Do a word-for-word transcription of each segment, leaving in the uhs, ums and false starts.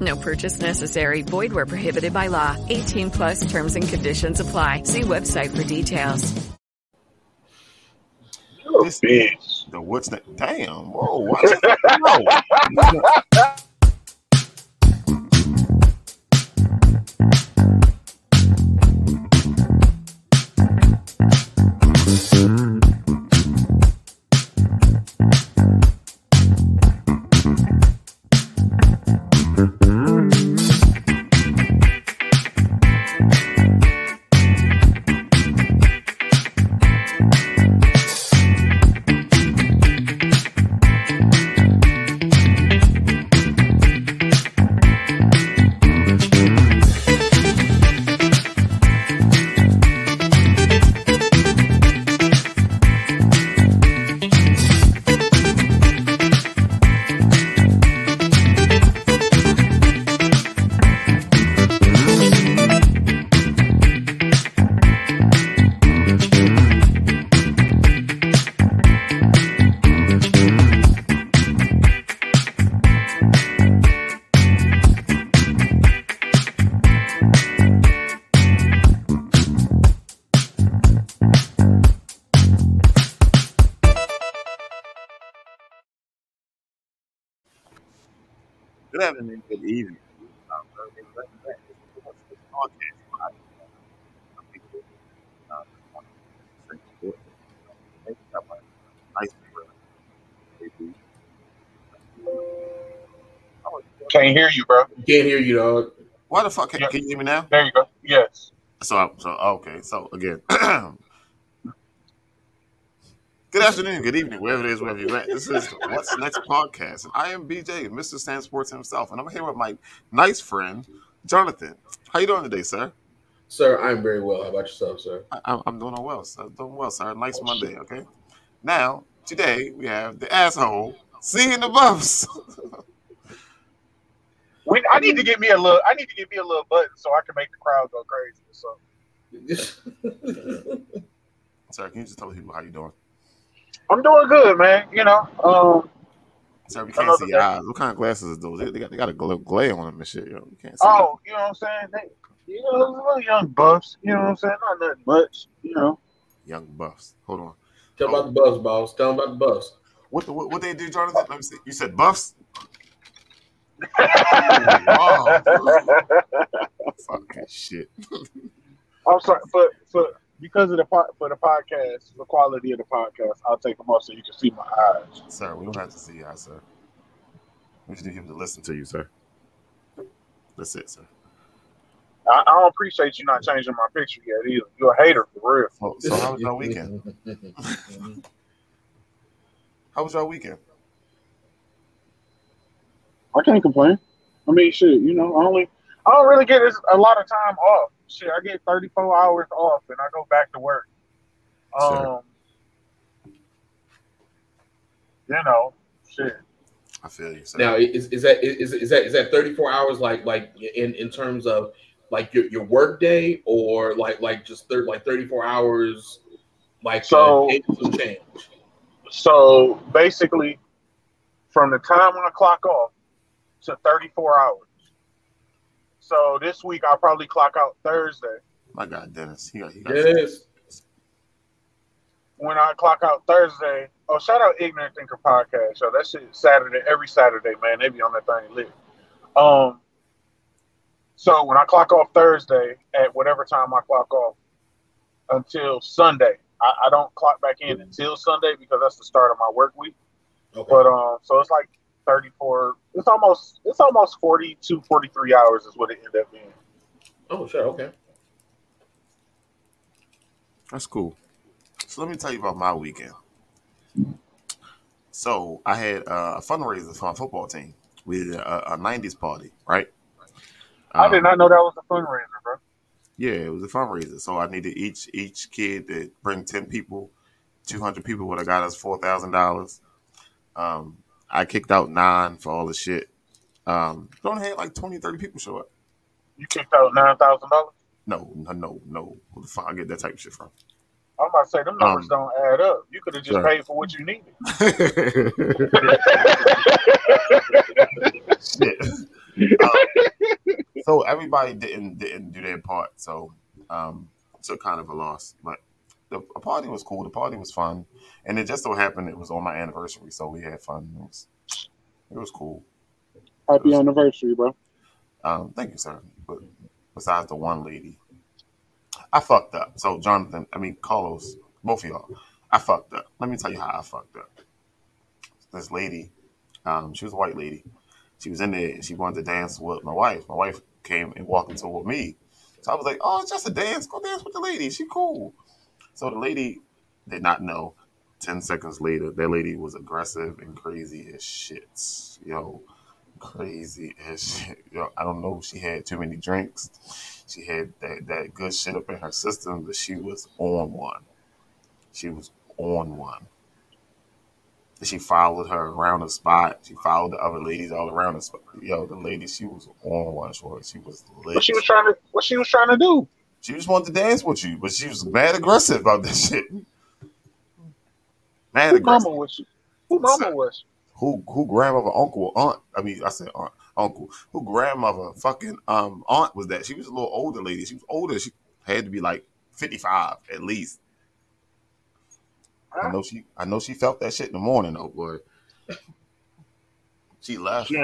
No purchase necessary. Void where prohibited by law. eighteen plus terms and conditions apply. See website for details. This is the what's that? Damn! Whoa! What's that? Good afternoon, good evening. Um, can't hear you, bro. Can't hear you, dog. Why the fuck? Can, yeah. can you hear me now? There you go. Yes. So, so okay. So again. Good afternoon, good evening, wherever it is, wherever you're at. This is What's Next Podcast. And I am B J, Mister Stan Sports himself. And I'm here with my nice friend, Jonathan. How you doing today, sir? Sir, I'm very well. How about yourself, sir? I, I'm doing well, sir. I'm doing well, sir. Nice Monday, okay? Now, today, we have the asshole, C and the Buffs. we, I need to get me a little, I need to get me a little button so I can make the crowd go crazy or something. Sir, can you just tell people how you doing? I'm doing good, man. You know. Um, Sir, we can't see your eyes. What kind of glasses are those? They, they got they got a glare on them and shit. You know, we can't see. Oh, them. You know what I'm saying? They, you know, little young buffs. You know what I'm saying? Not nothing much. You know. Young buffs. Hold on. Tell oh. about the buffs, boss. Tell them about the buffs. What the, what, what they do, Jonathan? Let me see. You said buffs. oh, fucking shit. I'm sorry, but but. Because of the po- for the podcast, the quality of the podcast, I'll take them off so you can see my eyes. Sir, we don't have to see your eyes, sir. We just need him to listen to you, sir. That's it, sir. I, I don't appreciate you not changing my picture yet either. You're a hater for real. Oh, so how was your weekend? How was your weekend? I can't complain. I mean, shit, you know, I only I don't really get a lot of time off. Shit, I get thirty-four hours off and I go back to work. Um, sure. You know, shit. I feel you. Sir. Now, is, is that is is that is that thirty-four hours like like in, in terms of like your, your work day or like like just third like thirty-four hours like so uh, change? So basically, from the time when I clock off to thirty-four hours. So this week I'll probably clock out Thursday. My God, Dennis. He got, he got yes. When I clock out Thursday, oh, shout out Ignorant Thinker Podcast. So that shit is Saturday, every Saturday, man. They be on that thing lit. Um, so when I clock off Thursday at whatever time I clock off until Sunday, I, I don't clock back in mm-hmm. until Sunday because that's the start of my work week. Okay. But um, so it's like thirty-four, it's almost it's almost forty-two, forty-three hours is what it ended up being. Oh, sure, okay. That's cool. So let me tell you about my weekend. So I had a fundraiser for my football team. We did a, a nineties party, right? I um, did not know that was a fundraiser, bro. Yeah, it was a fundraiser. So I needed each each kid to bring ten people. two hundred people would have got us four thousand dollars. Um, I kicked out nine for all the shit. Um, don't have like twenty, thirty people show up. You kicked out nine thousand dollars? No, no, no, no. Where the fuck I get that type of shit from? I'm about to say, them numbers um, don't add up. You could have just sure. paid for what you needed. Shit. Um, so everybody didn't didn't do their part. So um, it's a kind of a loss. But the a party was cool. The party was fun. And it just so happened it was on my anniversary. So we had fun. It was, it was cool. Happy was, anniversary, bro. Um, thank you, sir. But besides the one lady. I fucked up. So, Jonathan, I mean, Carlos, both of y'all, I fucked up. Let me tell you how I fucked up. This lady, um, she was a white lady. She was in there and she wanted to dance with my wife. My wife came and walked into with me. So I was like, oh, it's just a dance. Go dance with the lady. She cool. So the lady did not know. Ten seconds later, that lady was aggressive and crazy as shit. Yo, crazy as shit. Yo, I don't know. She had too many drinks. She had that, that good shit up in her system, but she was on one. She was on one. She followed her around the spot. She followed the other ladies all around the spot. Yo, the lady, she was on one. She was lit. What she was trying to, what she was trying to do? She just wanted to dance with you, but she was mad aggressive about that shit. Mad Who aggressive. Mama was she? Who mama was she? Who who grandmother, uncle, aunt? I mean, I said aunt, uncle. Who grandmother, fucking um, aunt was that? She was a little older lady. She was older. She had to be like fifty-five at least. Huh? I know she. I know she felt that shit in the morning though, boy. She left. She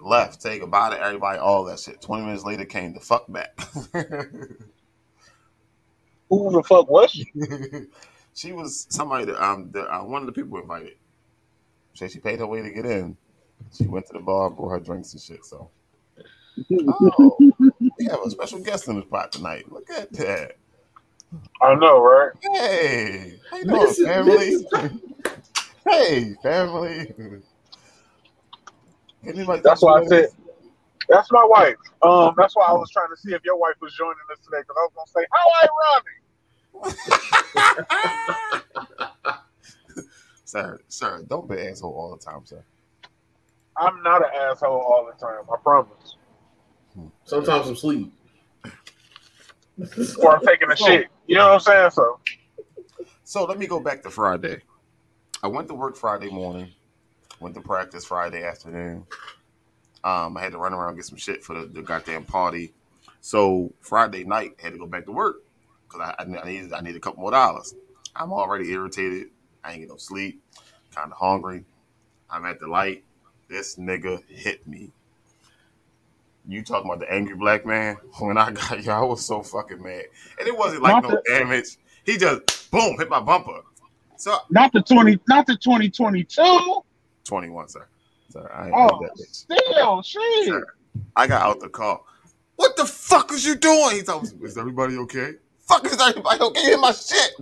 left. Say goodbye to everybody. All that shit. Twenty minutes later, came the fuck back. Who the fuck was she? She was somebody that um, that, uh, one of the people invited. She paid her way to get in. She went to the bar, brought her drinks and shit. So, oh, we have a special guest in the spot tonight. Look at that. I know, right? Hey, how you doing, family? Hey, family. Anybody that's why I said that's my wife. Um, that's why I was trying to see if your wife was joining us today because I was gonna say, how ironic. Sir, sir, don't be an asshole all the time, sir. I'm not an asshole all the time, I promise. Sometimes I'm sleeping. Or I'm taking a so, shit. You know what I'm saying? So So let me go back to Friday. I went to work Friday morning, went to practice Friday afternoon. Um, I had to run around and get some shit for the, the goddamn party. So Friday night I had to go back to work because I, I needed I needed a couple more dollars. I'm already irritated. I ain't get no sleep. Kind of hungry. I'm at the light. This nigga hit me. You talking about the angry black man? When I got here, I was so fucking mad. And it wasn't like not no the, damage. He just, boom, hit my bumper. So Not the twenty. Not the twenty twenty-two. twenty-one, sir. Sir, I ain't oh, that bitch. Still, shit. Sir, I got out the car. What the fuck is you doing? He thought, is everybody okay? Fuck, is everybody okay? Hit my shit.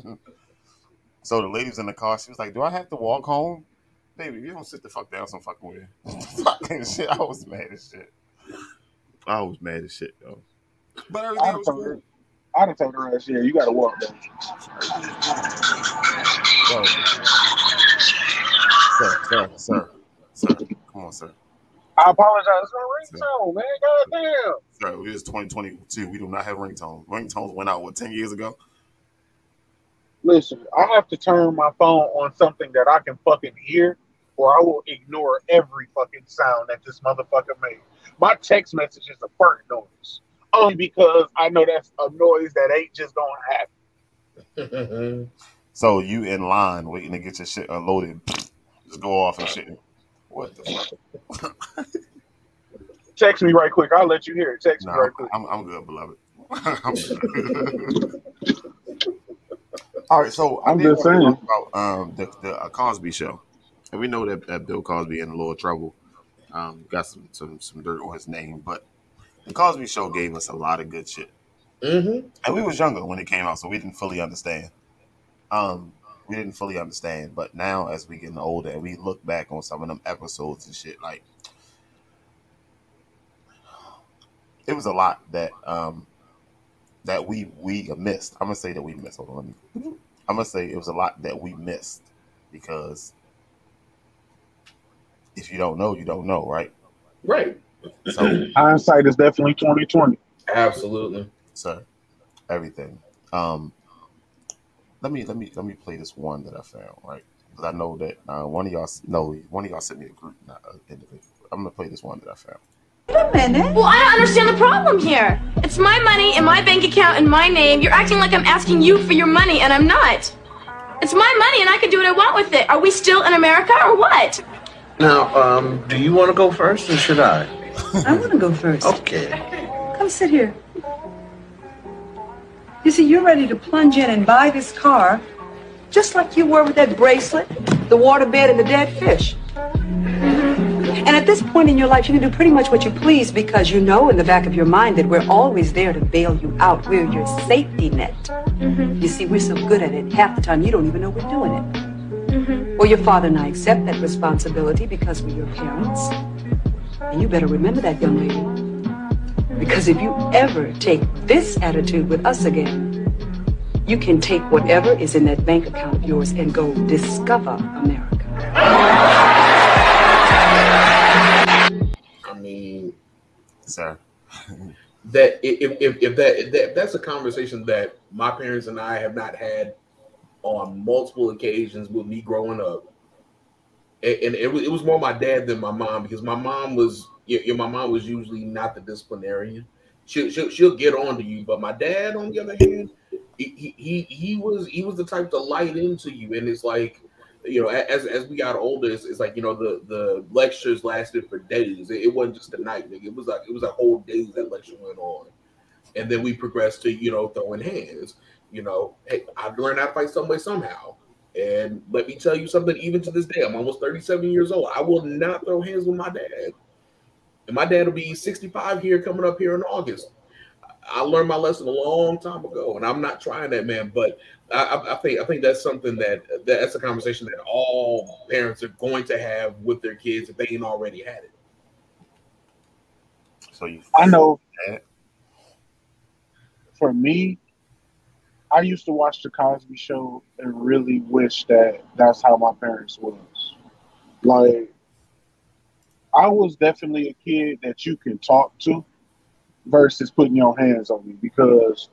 So the lady was in the car. She was like, do I have to walk home? Baby, you don't sit the fuck down some fucking way. Fucking shit. I was mad as shit. I was mad as shit, though. But everything was good. I done told her that shit. You got to walk, baby. So, sir, sir, sir, sir. Come on, sir. I apologize. It's my ringtone, man. Goddamn. Sir, it is twenty twenty-two. We do not have ringtones. Ringtones went out, what, ten years ago? Listen, I have to turn my phone on something that I can fucking hear, or I will ignore every fucking sound that this motherfucker made. My text message is a burnt noise, only because I know that's a noise that ain't just gonna happen. So you in line waiting to get your shit unloaded, just go off and shit. What the fuck? Text me right quick. I'll let you hear it. Text nah, me right quick. I'm, I'm good, beloved. I'm good. All right, so I'm I did just saying talk about um, the, the uh, Cosby Show, and we know that, that Bill Cosby in a little trouble, um, got some, some some dirt on his name, but the Cosby Show gave us a lot of good shit, mm-hmm. and we was younger when it came out, so we didn't fully understand. Um, we didn't fully understand, but now as we getting older, and we look back on some of them episodes and shit, like it was a lot that um, that we we missed. I'm gonna say that we missed. Hold on, let me. I'm gonna say it was a lot that we missed, because if you don't know, you don't know, right? Right. So hindsight is definitely twenty twenty. Absolutely. So everything. Um, let me let me let me play this one that I found, right? Because I know that uh, one of y'all no one of y'all sent me a group, not an individual. I'm gonna play this one that I found. Wait a minute. Well, I don't understand the problem here. It's my money in my bank account in my name. You're acting like I'm asking you for your money, and I'm not. It's my money, and I can do what I want with it. Are we still in America, or what? Now, um, do you want to go first, or should I? I want to go first. Okay. Come sit here. You see, you're ready to plunge in and buy this car, just like you were with that bracelet, the waterbed, and the dead fish. And at this point in your life, you can do pretty much what you please, because you know in the back of your mind that we're always there to bail you out. We're your safety net. Mm-hmm. You see, we're so good at it, half the time you don't even know we're doing it. Mm-hmm. Well, your father and I accept that responsibility because we're your parents. And you better remember that, young lady. Because if you ever take this attitude with us again, you can take whatever is in that bank account of yours and go discover America. I mean, sir, that if, if, if that if that that's a conversation that my parents and I have not had on multiple occasions with me growing up, and, and it, was, it was more my dad than my mom, because my mom was you know, my mom was usually not the disciplinarian. She, she she'll get on to you, but my dad, on the other hand, he he he was he was the type to light into you, and it's like. You know, as as we got older, it's, it's like you know the, the lectures lasted for days. It, it wasn't just a night, nigga. It was like it was a whole day that lecture went on, and then we progressed to you know throwing hands. You know, hey, I've learned how to fight some way somehow. And let me tell you something. Even to this day, I'm almost thirty-seven years old. I will not throw hands with my dad. And my dad will be sixty-five here, coming up here in August. I learned my lesson a long time ago, and I'm not trying that, man. But I, I think I think that's something that that's a conversation that all parents are going to have with their kids if they ain't already had it. So you, I know. That. For me, I used to watch the Cosby Show and really wish that that's how my parents was. Like, I was definitely a kid that you can talk to. Versus putting your hands on me, because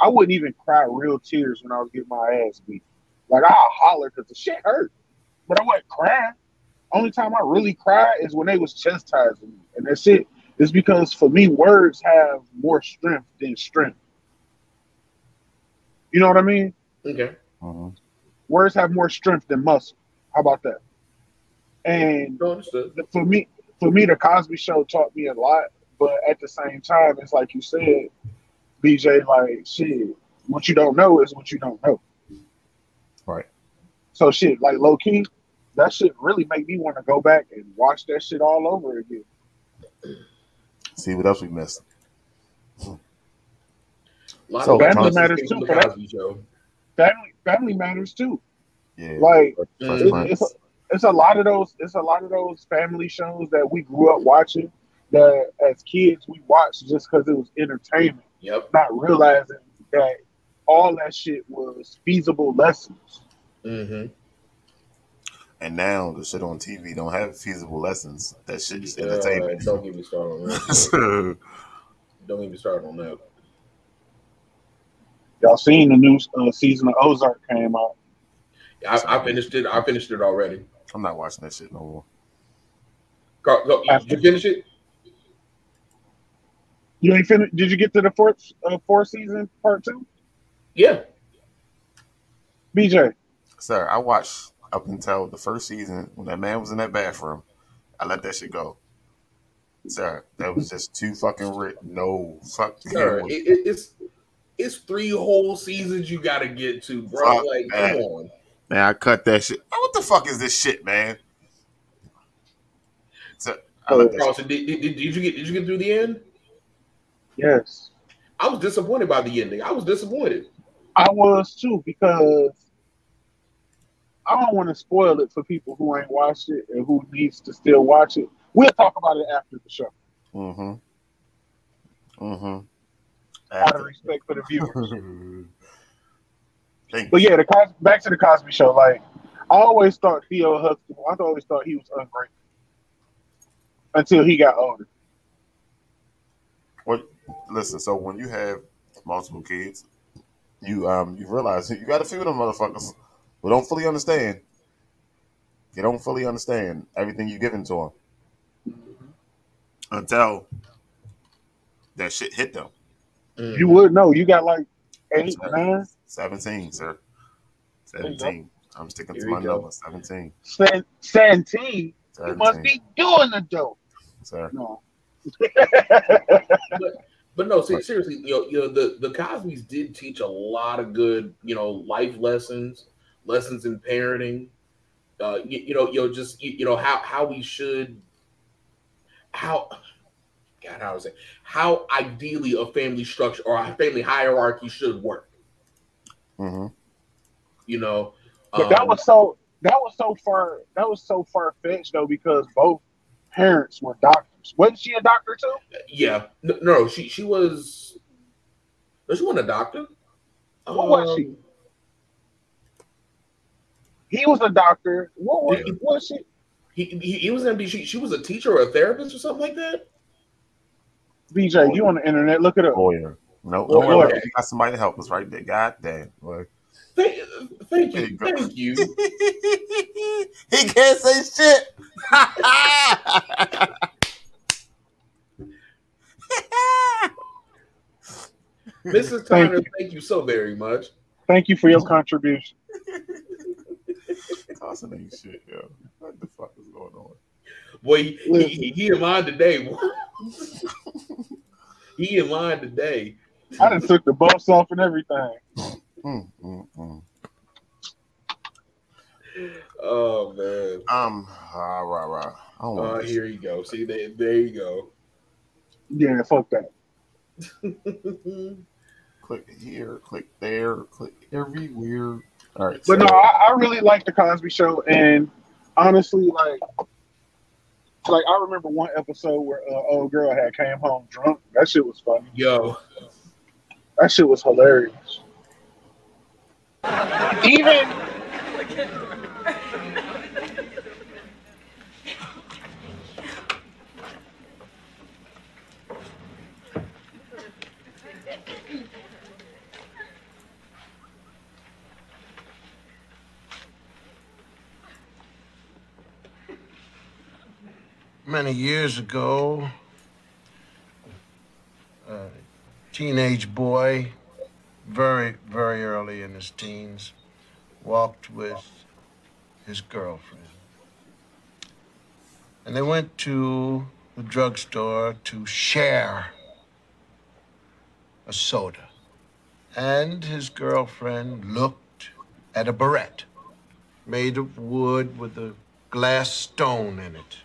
I wouldn't even cry real tears when I was getting my ass beat. Like, I'll holler because the shit hurt, but I wasn't crying. Only time I really cried is when they was chastising me, and that's it. It's because for me, words have more strength than strength. You know what I mean? Okay. Uh-huh. Words have more strength than muscle. How about that? And for me, for me, the Cosby Show taught me a lot. But at the same time, it's like you said, B J, like, shit, what you don't know is what you don't know. Right. So, shit, like, low-key, that shit really make me want to go back and watch that shit all over again. See what else we missed. So, family matters, too. For that. Family, family matters, too. Yeah. Like, it, it's, a, it's a lot of those. It's a lot of those family shows that we grew up watching. That as kids we watched just because it was entertainment, yep. Not realizing that all that shit was feasible lessons. Mm-hmm. And now the shit on T V don't have feasible lessons. That shit is entertainment. Uh, don't get me started on that. Don't get me started on that. Y'all seen the new uh, season of Ozark came out? Yeah, I, I finished it. I finished it already. I'm not watching that shit no more. Carl, go, you, you finish it? You ain't finished. Did you get to the fourth, uh, fourth season part two? Yeah. B J, sir, I watched up until the first season when that man was in that bathroom. I let that shit go, sir. That was just too fucking rich. No, fuck. Sir, it, it, it's it's three whole seasons you got to get to, bro. Fuck, like, man. Come on. Man, I cut that shit. Oh, what the fuck is this shit, man? So, I let that shit. Did, did, did you get? Did you get through the end? Yes. I was disappointed by the ending. I was disappointed. I was too, because I don't want to spoil it for people who ain't watched it and who needs to still watch it. We'll talk about it after the show. Mm-hmm. Mm-hmm. out of respect for the viewers. But yeah, the Cos- back to the Cosby Show. Like, I always thought Theo Huxtable, I always thought he was ungrateful until he got older. Well, listen. So when you have multiple kids, you um you realize you got to feed them motherfuckers. We don't fully understand. They don't fully understand everything you're giving to them until that shit hit them. Mm. You would know. You got like eight, nine, seventeen, sir. Seventeen. I'm sticking Here to my go. number. Seventeen. Se- seventeen. seventeen. You must be doing the dope, sir. No. but, but no, see, seriously, you know, you know, the the Cosby's did teach a lot of good, you know, life lessons, lessons in parenting. Uh, you, you know, you know, just you, you know how how we should, how, God, how was it? How ideally a family structure or a family hierarchy should work. Mm-hmm. You know, um, that was so that was so far that was so far fetched though, because both parents were doctors. Wasn't she a doctor too? Yeah, no, no she she was. She wasn't a doctor. What um, was she? He was a doctor. What was, he, what was she? He he, he was gonna she, she was a teacher or a therapist or something like that. B J, oh, you on the internet? Look it up. Lawyer. No, no, no. You got somebody to help us right there. God damn. Boy. Thank, thank you. Thank you. He can't say shit. Missus Turner, thank you. thank you so very much. Thank you for your contribution. Tossing shit, yo. What the fuck is going on? Boy, he, he, he in line today. He in line today. I done took the bumps off and everything. Mm, mm, mm. Oh man. Um. Rah, rah, rah. Oh, uh, here you go. See, there, there you go. Yeah, fuck that. Click here. Click there. Click everywhere. All right, but so. no, I, I really like the Cosby Show, and honestly, like, like I remember one episode where an uh, old girl had came home drunk. That shit was funny. Yo, that shit was hilarious. Even many years ago, a teenage boy, very, very early in his teens, walked with his girlfriend. And they went to the drugstore to share a soda. And his girlfriend looked at a barrette made of wood with a glass stone in it.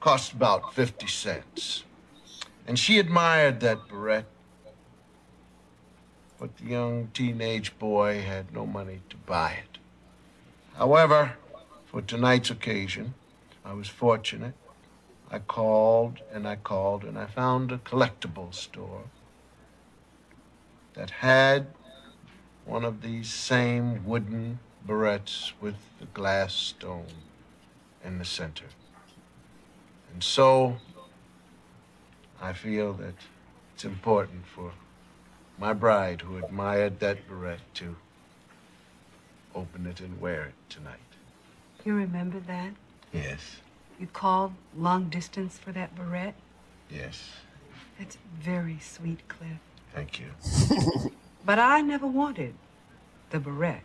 Cost about fifty cents. And she admired that barrette. But the young teenage boy had no money to buy it. However, for tonight's occasion, I was fortunate. I called and I called and I found a collectible store that had one of these same wooden barrettes with the glass stone in the center. And so, I feel that it's important for my bride, who admired that barrette, to open it and wear it tonight. You remember that? Yes. You called long distance for that barrette? Yes. That's very sweet, Cliff. Thank you. But I never wanted the barrette.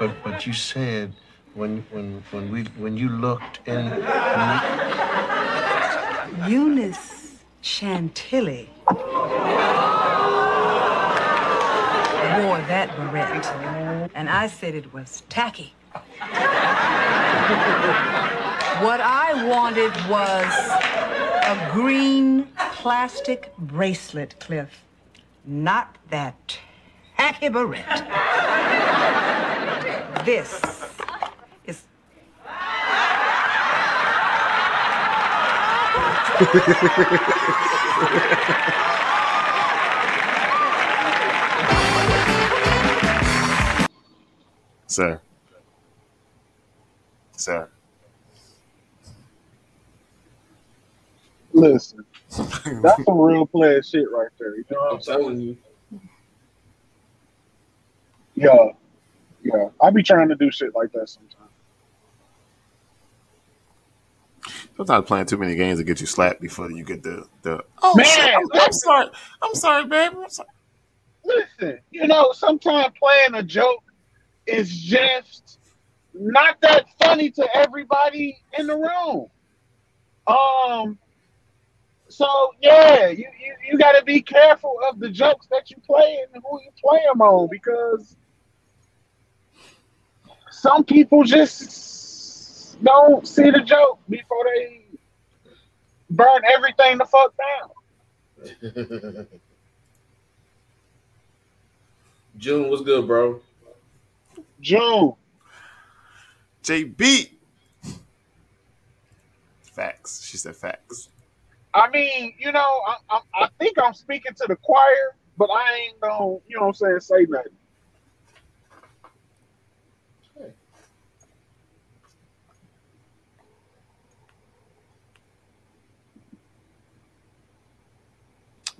But but you said when when when we when you looked in when you... Eunice Chantilly wore that barrette, and I said it was tacky. What I wanted was a green plastic bracelet, Cliff, not that tacky barrette. This is... Sir. Sir. Listen, that's some real player shit right there. You know what I'm telling you? Yeah. Yeah. I be trying to do shit like that sometimes. Sometimes playing too many games will get you slapped before you get the the. Oh man, shit, I'm, I'm sorry. I'm sorry, baby. I'm sorry. Listen, you know, sometimes playing a joke is just not that funny to everybody in the room. Um. So yeah, you you, you got to be careful of the jokes that you play and who you play them on, because some people just don't see the joke before they burn everything the fuck down. June, what's good, bro? June. J B. Facts. She said facts. I mean, you know, I, I, I think I'm speaking to the choir, but I ain't gonna, you know what I'm saying, say nothing.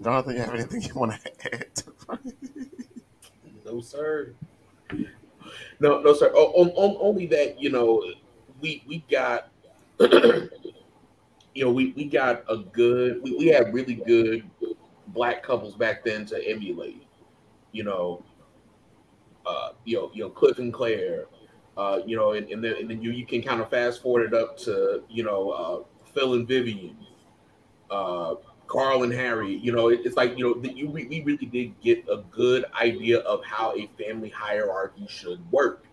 Jonathan, you have anything you want to add to? No, sir. No, no, sir. Oh, on, on, only that, you know, we we got, you know, we, we got a good, we, we had really good black couples back then to emulate. You know, uh, you know, you know, Cliff and Claire. Uh, you know, and, and then and then you you can kind of fast forward it up to, you know, uh, Phil and Vivian. Uh, Carl and Harry, you know, it's like, you know, the, you re, we really did get a good idea of how a family hierarchy should work,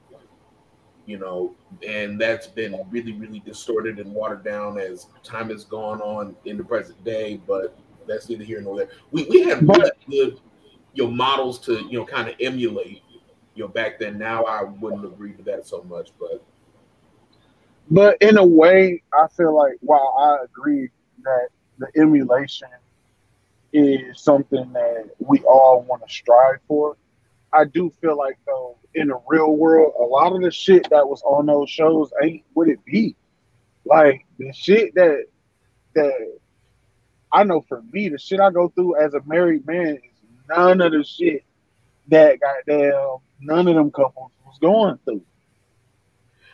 you know, and that's been really, really distorted and watered down as time has gone on in the present day, but that's neither here nor there. We we had really good, you know, models to, you know, kind of emulate, you know, back then. Now I wouldn't agree with that so much, but. But in a way, I feel like, wow, I agree that the emulation is something that we all want to strive for. I do feel like, though, in the real world, a lot of the shit that was on those shows ain't what it be. Like, the shit that that I know for me, the shit I go through as a married man is none of the shit that goddamn none of them couples was going through.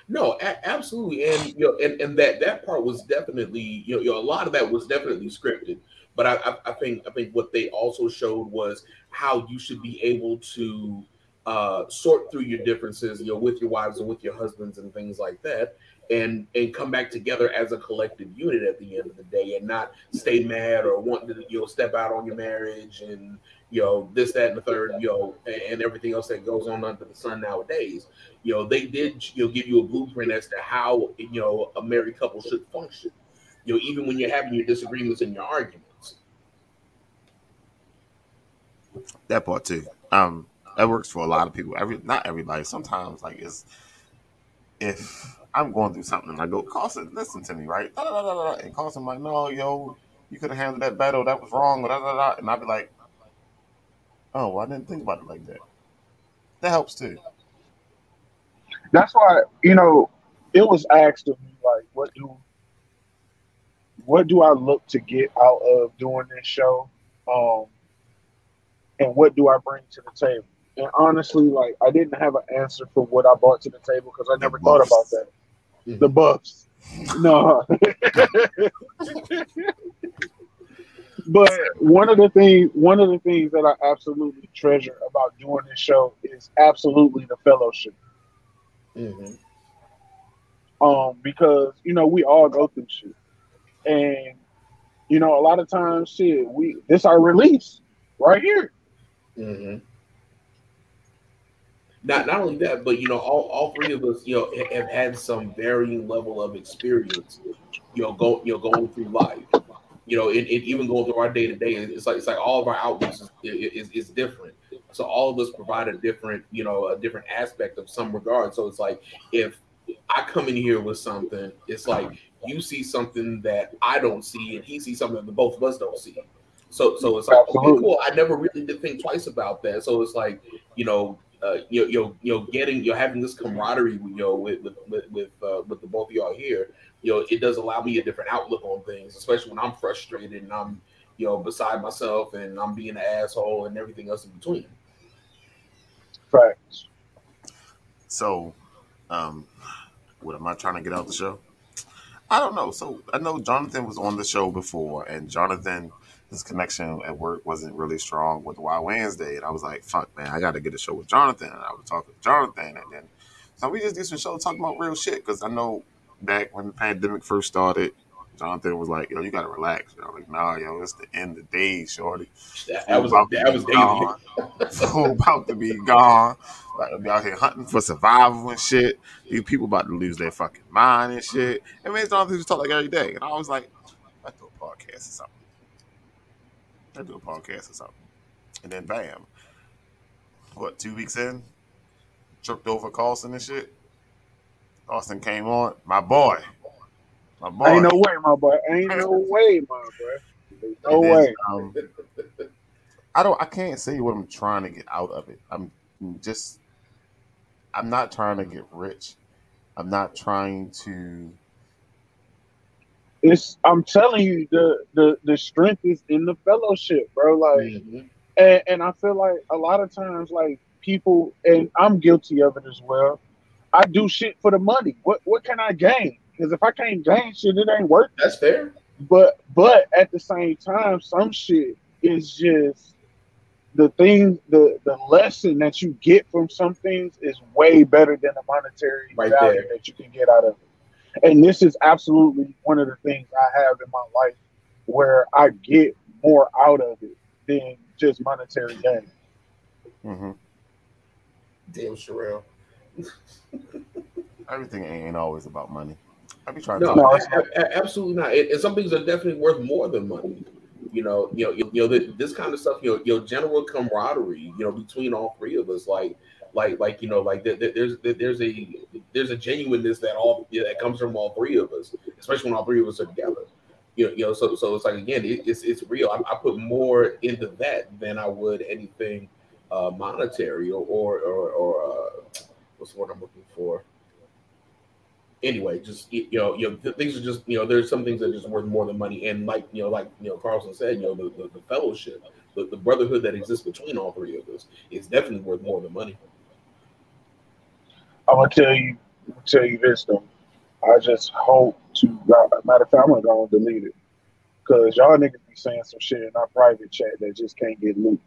No, a- absolutely, and you know, and, and that, that part was definitely, you know, you know, a lot of that was definitely scripted. But I, I, I think I think what they also showed was how you should be able to uh, sort through your differences, you know, with your wives and with your husbands and things like that, and and come back together as a collective unit at the end of the day, and not stay mad or want to, you know, step out on your marriage and, you know, this, that, and the third, you know, and, and everything else that goes on under the sun nowadays. You know, they did, you know, give you a blueprint as to how, you know, a married couple should function, you know, even when you're having your disagreements and your arguments. That part too. Um, that works for a lot of people. Every, not everybody. Sometimes, like, it's, if I'm going through something and I go, Carson, listen to me, right? Da, da, da, da, da. And Carson like, no, yo, you could have handled that better. That was wrong. Da, da, da. And I'd be like, oh, well, I didn't think about it like that. That helps too. That's why, you know, it was asked of me, like, what do what do I look to get out of doing this show? Um, and what do I bring to the table? And honestly, like, I didn't have an answer for what I brought to the table because I never thought about that. Mm-hmm. The buffs. No. But one of the things, one of the things that I absolutely treasure about doing this show is absolutely the fellowship. Mm-hmm. Um, because, you know, we all go through shit, and, you know, a lot of times, shit, we this our release right here. Mm-hmm. Not not only that, but, you know, all, all three of us, you know, have had some varying level of experience, you know, go you know going through life. You know, it, it even going through our day to day, it's like it's like all of our outlooks is, is is different. So all of us provide a different, you know, a different aspect of some regard. So it's like if I come in here with something, it's like you see something that I don't see, and he sees something that the both of us don't see. So, so it's like, okay, cool. I never really did think twice about that. So it's like, you know, uh, you're you're you're getting you're having this camaraderie, you know, with with with with, uh, with the both of y'all here. You know, it does allow me a different outlook on things, especially when I'm frustrated and I'm, you know, beside myself and I'm being an asshole and everything else in between. Facts. So, um, what am I trying to get out the show? I don't know. So I know Jonathan was on the show before, and Jonathan, his connection at work wasn't really strong with Wild Wednesday, and I was like, "Fuck, man, I got to get a show with Jonathan." And I was talking to Jonathan, and then so we just did some show talking about real shit, because I know back when the pandemic first started, Jonathan was like, "Yo, you got to relax." And I was like, "Nah, yo, it's the end of the day, shorty. I was about that to was be gone. So about to be gone. Like, I'm out here hunting for survival and shit. These people about to lose their fucking mind and shit." And man, Jonathan just talk like every day, and I was like, "I do a podcast or something. I do a podcast or something." And then bam, what? Two weeks in, tripped over Carlson and shit. Carlson came on, my boy. My boy. Ain't no way, my boy. Ain't no way, my boy. No then, way. Um, I don't. I can't say what I'm trying to get out of it. I'm just. I'm not trying to get rich. I'm not trying to. It's. I'm telling you, the the the strength is in the fellowship, bro. Like, mm-hmm. and, and I feel like a lot of times, like people, and I'm guilty of it as well. I do shit for the money. What what can I gain? Because if I can't gain shit, it ain't worth it. That's fair. But but at the same time, some shit is just the thing, the, the lesson that you get from some things is way better than the monetary right value there. That you can get out of it. And this is absolutely one of the things I have in my life where I get more out of it than just monetary gain. Mm-hmm. Damn, Sherelle. Everything ain't always about money. I be trying no, to no, absolutely not. And some things are definitely worth more than money. You know, you know, you know, this kind of stuff. You know, your general camaraderie. You know, between all three of us, like, like, like, you know, like there's there's a there's a genuineness that all that comes from all three of us, especially when all three of us are together. You know, you know, so so it's like again, it's it's real. I, I put more into that than I would anything uh, monetary or or or, or uh, what's the word I'm looking for. Anyway, just you know, you know, things are just you know, there's some things that are just worth more than money, and like you know, like you know, Carlson said, you know, the, the, the fellowship, the, the brotherhood that exists between all three of us is definitely worth more than money. I'm gonna tell you, I'm gonna tell you this though. I just hope to. Matter of fact, I'm gonna go and delete it because y'all niggas be saying some shit in our private chat that just can't get leaked.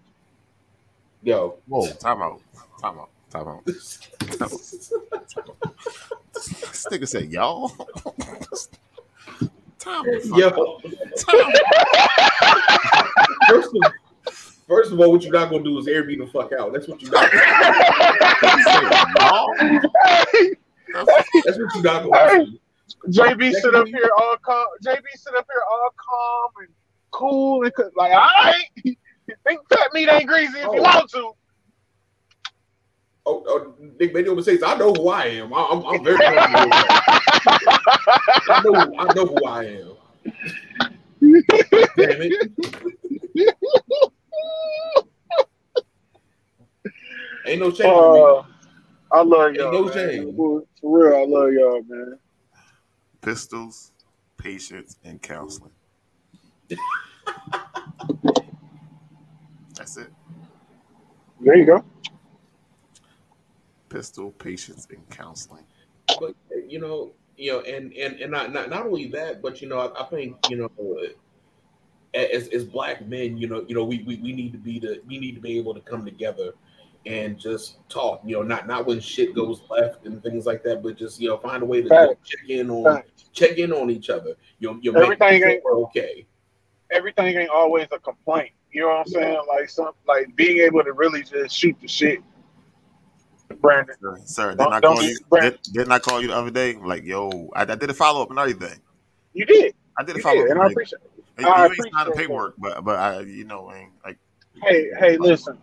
Yo, whoa, time out, time out. Time out. This nigga said, y'all. Time out. First, first of all, what you're not going to do is air me the fuck out. That's what you're not going to do. That's what you're not going to do. J B sit up here all calm. J B sit up here all calm and cool. And like, all right. Think fat meat ain't greasy if you want to. Oh, oh, Nick made no mistakes. I know who I am. I, I'm, I'm very comfortable with that. I know, I know who I am. Damn it. Ain't no shame. Uh, I love y'all. Ain't no shame. For real, I love y'all, man. Pistols, patience, and counseling. That's it. There you go. Pistol, patience, and counseling. But you know, you know, and and and not not, not only that, but you know, I, I think you know, as as black men, you know, you know, we, we we need to be the we need to be able to come together and just talk. You know, not not when shit goes left and things like that, but just you know, find a way to right. check in on right. check in on each other. You know, everything ain't okay. Everything ain't always a complaint. You know what I'm saying? Like some like being able to really just shoot the shit. Brandon, sir, didn't I call you? Did, didn't I call you the other day? Like, yo, I, I did a follow up and everything. You did. I did a follow up, and I appreciate it. You, I you appreciate ain't signed the paperwork, that. but but I, you know, ain't like. Hey, hey, listen,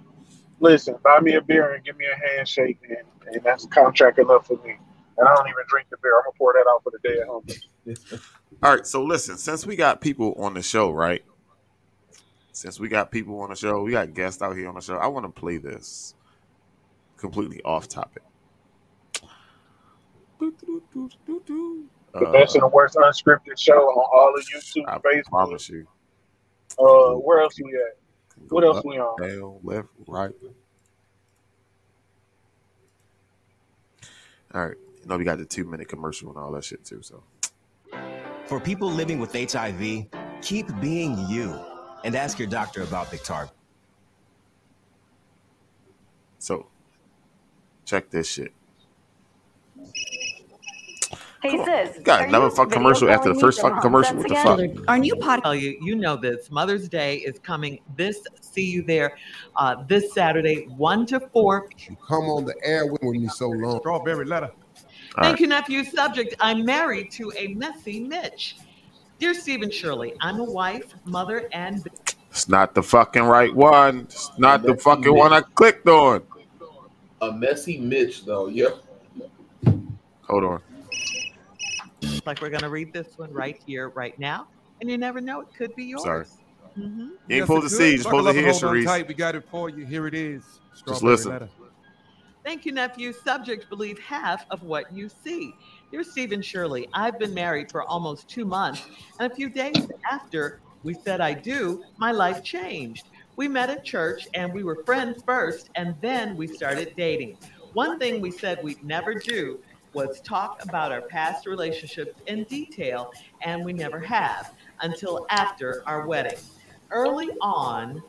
listen. Buy me a beer and give me a handshake, and, and that's contract enough for me. And I don't even drink the beer. I'm gonna pour that out for the day at home. All right, so listen, since we got people on the show, right? Since we got people on the show, we got guests out here on the show. I want to play this completely off topic. The best and the worst unscripted show on all of YouTube, I Facebook. I promise you. Uh, where else we at? What else up, we on? Down, left, right. All right. You know, we got the two-minute commercial and all that shit, too. So, for people living with H I V, keep being you and ask your doctor about Victoza. So, check this shit. Hey, sis. Got another fucking commercial after the first fucking commercial. What the fuck? Our new podcast. Tell you, you know this. Mother's Day is coming. This, see you there, uh, this Saturday, one to four. You come on the air with me so long. Strawberry letter. All Thank right. you, nephew. Subject, I'm married to a messy Mitch. Dear Stephen Shirley, I'm a wife, mother, and... It's not the fucking right one. It's not the fucking Mitch. One I clicked on. A messy Mitch, though. Yep. Hold on. Like we're gonna read this one right here, right now, and you never know, it could be yours. Sorry, mm-hmm. You ain't supposed to see, you're supposed to hear. Sharice, we got it for you. Here it is. Just listen. Letter. Thank you, nephew. Subject: believe half of what you see. Dear Stephen Shirley, I've been married for almost two months, and a few days after we said I do, my life changed. We met at church, and we were friends first, and then we started dating. One thing we said we'd never do was talk about our past relationships in detail, and we never have until after our wedding. Early on,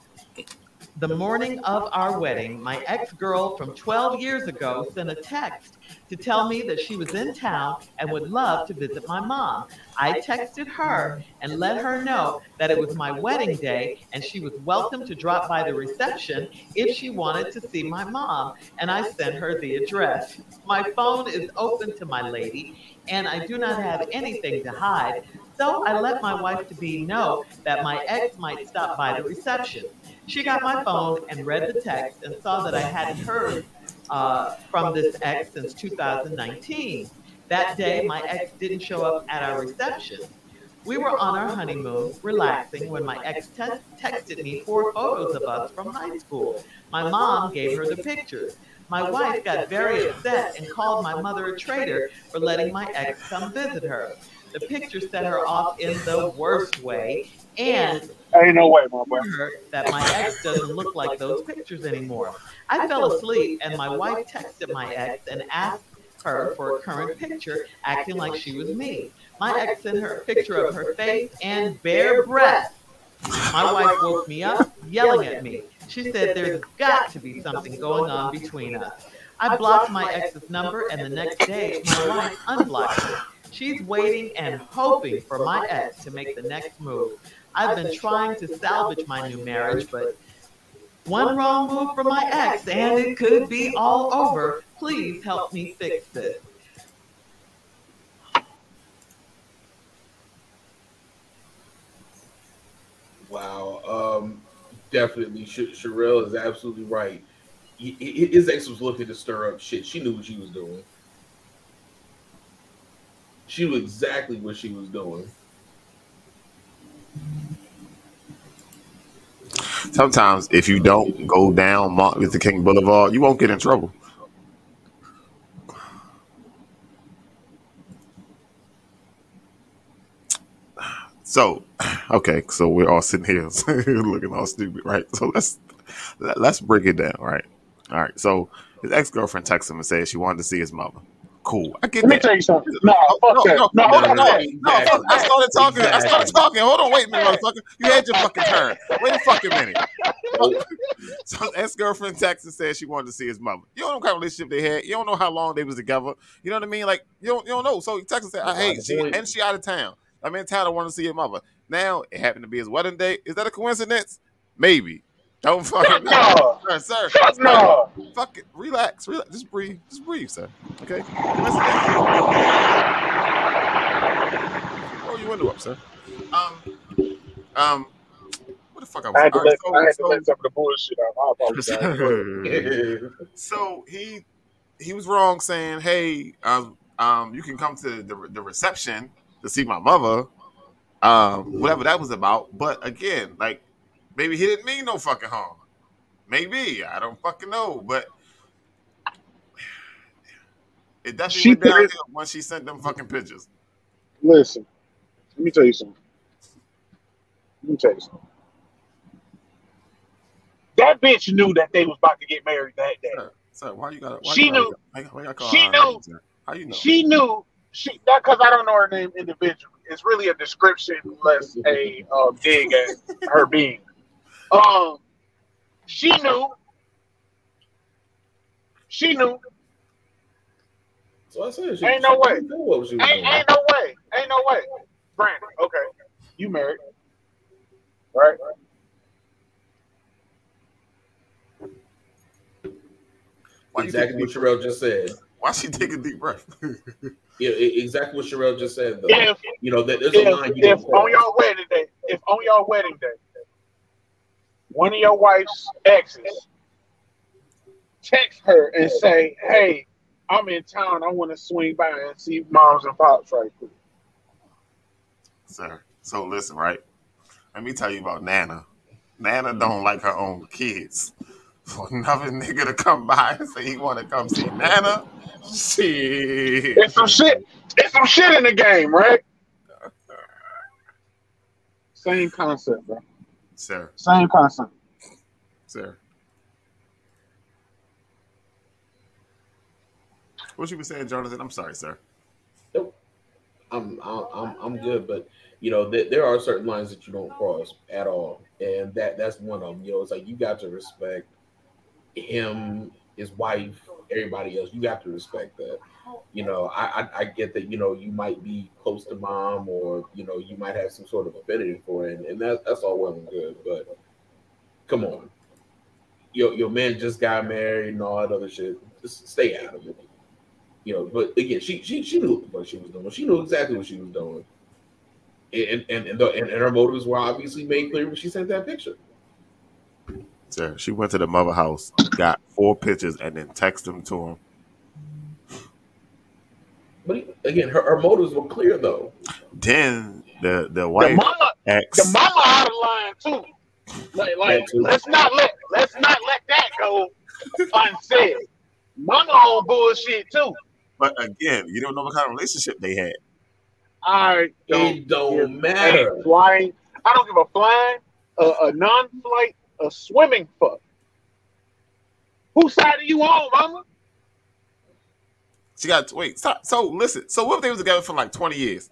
the morning of our wedding, my ex-girl from twelve years ago sent a text to tell me that she was in town and would love to visit my mom. I texted her and let her know that it was my wedding day and she was welcome to drop by the reception if she wanted to see my mom, and I sent her the address. My phone is open to my lady, and I do not have anything to hide, so I let my wife-to-be know that my ex might stop by the reception. She got my phone and read the text and saw that I hadn't heard uh, from this ex since two thousand nineteen. That day, my ex didn't show up at our reception. We were on our honeymoon, relaxing, when my ex te- texted me four photos of us from high school. My mom gave her the pictures. My wife got very upset and called my mother a traitor for letting my ex come visit her. The pictures set her off in the worst way, and ain't no way, my boy, that my ex doesn't look like those pictures anymore. I fell asleep, and my wife texted my ex and asked her for a current picture, acting like she was me. My ex sent her a picture of her face and bare breasts. My wife woke me up, yelling at me. She said there's got to be something going on between us. I blocked my ex's number, and the next day, my wife unblocked her. She's waiting and hoping for my ex to make the next move. I've been trying to salvage my new marriage, but one wrong move from my ex and it could be all over. Please help me fix this. Wow. Um, definitely. Sh- Sherelle is absolutely right. He, his ex was looking to stir up shit. She knew what she was doing. She knew exactly what she was doing. Sometimes if you don't go down Martin Luther King Boulevard, you won't get in trouble. So, okay, so we're all sitting here looking all stupid, right? So let's let's break it down, right? All right. So his ex-girlfriend texted him and said she wanted to see his mother. Cool. I get Let that. me tell you something. No, fuck no, that. No, no, hold on, no, exactly. no. I started talking. I started talking. Hold on, wait a minute, motherfucker. You had your fucking turn. Wait a fucking minute. So ex-girlfriend texted said she wanted to see his mother. You don't know what kind of relationship they had. You don't know how long they was together. You know what I mean? Like, you don't, you don't know. So texted said, I hate she and she out of town. I'm in town. I want to see your mother. Now, it happened to be his wedding day. Is that a coincidence? Maybe. Don't fucking no. Sir, sir, sir. No. Fuck it. Relax. Relax. Just breathe. Just breathe, sir. Okay? Roll your window up, sir. Um, um, what the fuck I was I had to let, so, I had so, to let some of the bullshit out. I apologize. So he he was wrong saying, hey, um, Um, you can come to the, the reception to see my mother, um, whatever that was about. But again, like, maybe he didn't mean no fucking harm. Maybe. I don't fucking know. But it definitely she went down there once she sent them fucking pictures. Listen, let me tell you something. Let me tell you something. That bitch knew that they was about to get married that day. Sir, sir why you got? She knew. She knew. How you know? She knew. She not because I don't know her name individually. It's really a description, less a uh, dig at her being. Um, she knew. She knew. So I said, she, ain't no way. Ain't, ain't no way. Ain't no way. Brandon, okay, you married, right? Exactly what Sherelle just said. Why she take a deep breath? Yeah, exactly what Sherelle just said. Though. If, you know, there's if, a line you if on your wedding day, if on your wedding day, one of your wife's exes text her and say, "Hey, I'm in town. I want to swing by and see moms and pops right quick." Sir, so listen, right? Let me tell you about Nana. Nana don't like her own kids. For another nigga to come by and say he want to come see Nana, shit. It's some shit. It's some shit in the game, right? Same concept, bro. Sir. Same concept. Sir. What you were saying, Jonathan? I'm sorry, sir. Nope. I'm I'm I'm good, but you know th- there are certain lines that you don't cross at all, and that that's one of them. You know, it's like you got to respect him, his wife, everybody else. You got to respect that. You know, I, I I get that. You know, you might be close to mom, or you know, you might have some sort of affinity for it, and, and that that's all well and good. But come on, your your man just got married and all that other shit. Just stay out of it. You know, but again, she she she knew what she was doing. She knew exactly what she was doing, and and and, the, and, and her motives were obviously made clear when she sent that picture. Sir, she went to the mother house, got four pictures, and then texted them to him. But again, her, her motives were clear, though. Then the the wife, the mama, ex, the mama out of line too. Like, like too. let's not let let's not let that go unsaid. Mama on bullshit too. But again, you don't know what kind of relationship they had. I don't, it don't matter. Flying, I don't give a flying, a, a non-flight, a swimming fuck. Whose side are you on, mama? She got to wait. Stop. So listen. So what if they was together for like twenty years?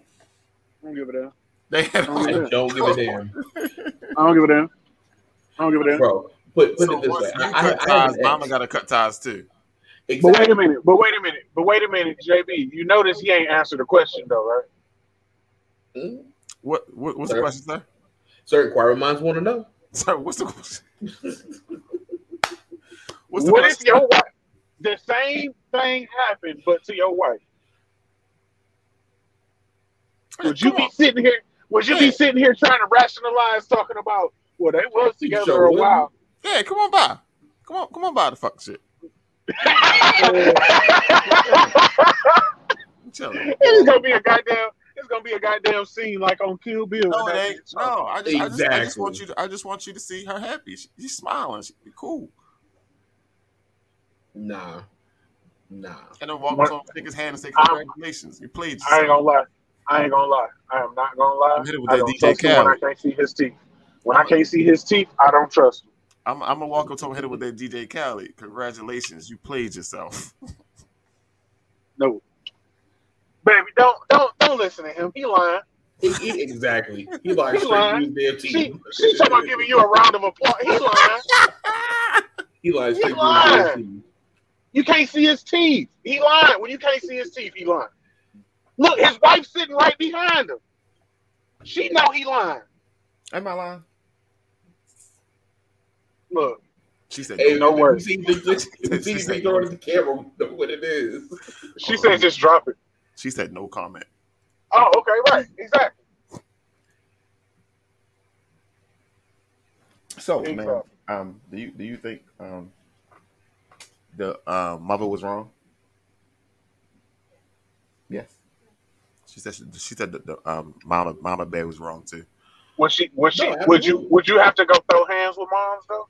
I don't give a damn. They had. I don't, don't give a damn. I don't give a damn. I don't give a damn, bro. Put put so it this way. I, I, ties, I mama got to cut ties too. Exactly. But wait a minute, but wait a minute, but wait a minute, J B. You notice he ain't answered the question though, right? Mm-hmm. What, what what's sir. the question, sir? Sir, inquiry minds want to know. Sir, what's the question? what's the what question? If your wife the same thing happened but to your wife? Would you Come be on. sitting here would you yeah. be sitting here trying to rationalize talking about well they was together sure a wouldn't. while? Yeah, come on by. Come on, come on by the fuck shit. It's gonna be a goddamn. It's gonna be a goddamn scene like on Kill Bill. No, it ain't. No, I just, exactly. I just, I just want you to. I just want you to see her happy. She, she's smiling. She be cool. Nah, nah. And then walk on, take his hand and say congratulations. You played. Yourself. I ain't gonna lie. I ain't gonna lie. I am not gonna lie. I'm hit it with I that D J Cal. When I can't see his teeth. When I'm, I can't see his teeth, I don't trust him. I'm, I'm gonna walk up to him hit it with that D J Khaled. Congratulations, you played yourself. No, baby, don't don't don't listen to him. He lying. He, he, exactly. He lying. He lying. She, she's talking about giving you a round of applause. He lying. He lying. He lying. You can't see his teeth. He lying. When you can't see his teeth, he lying. Look, his wife's sitting right behind him. She know he lying. Am I lying? Look, she said, hey, no worries. She said, going to the camera, know what it is. She oh, said, just drop it. She said, no comment. Oh, okay, right, exactly. So, exactly. man, um, do you do you think um the uh, mother was wrong? Yes. She said she, she said the, the um, mom of mama Bay was wrong too. Would she? Would she? No, would you? Would you have to go throw hands with moms though?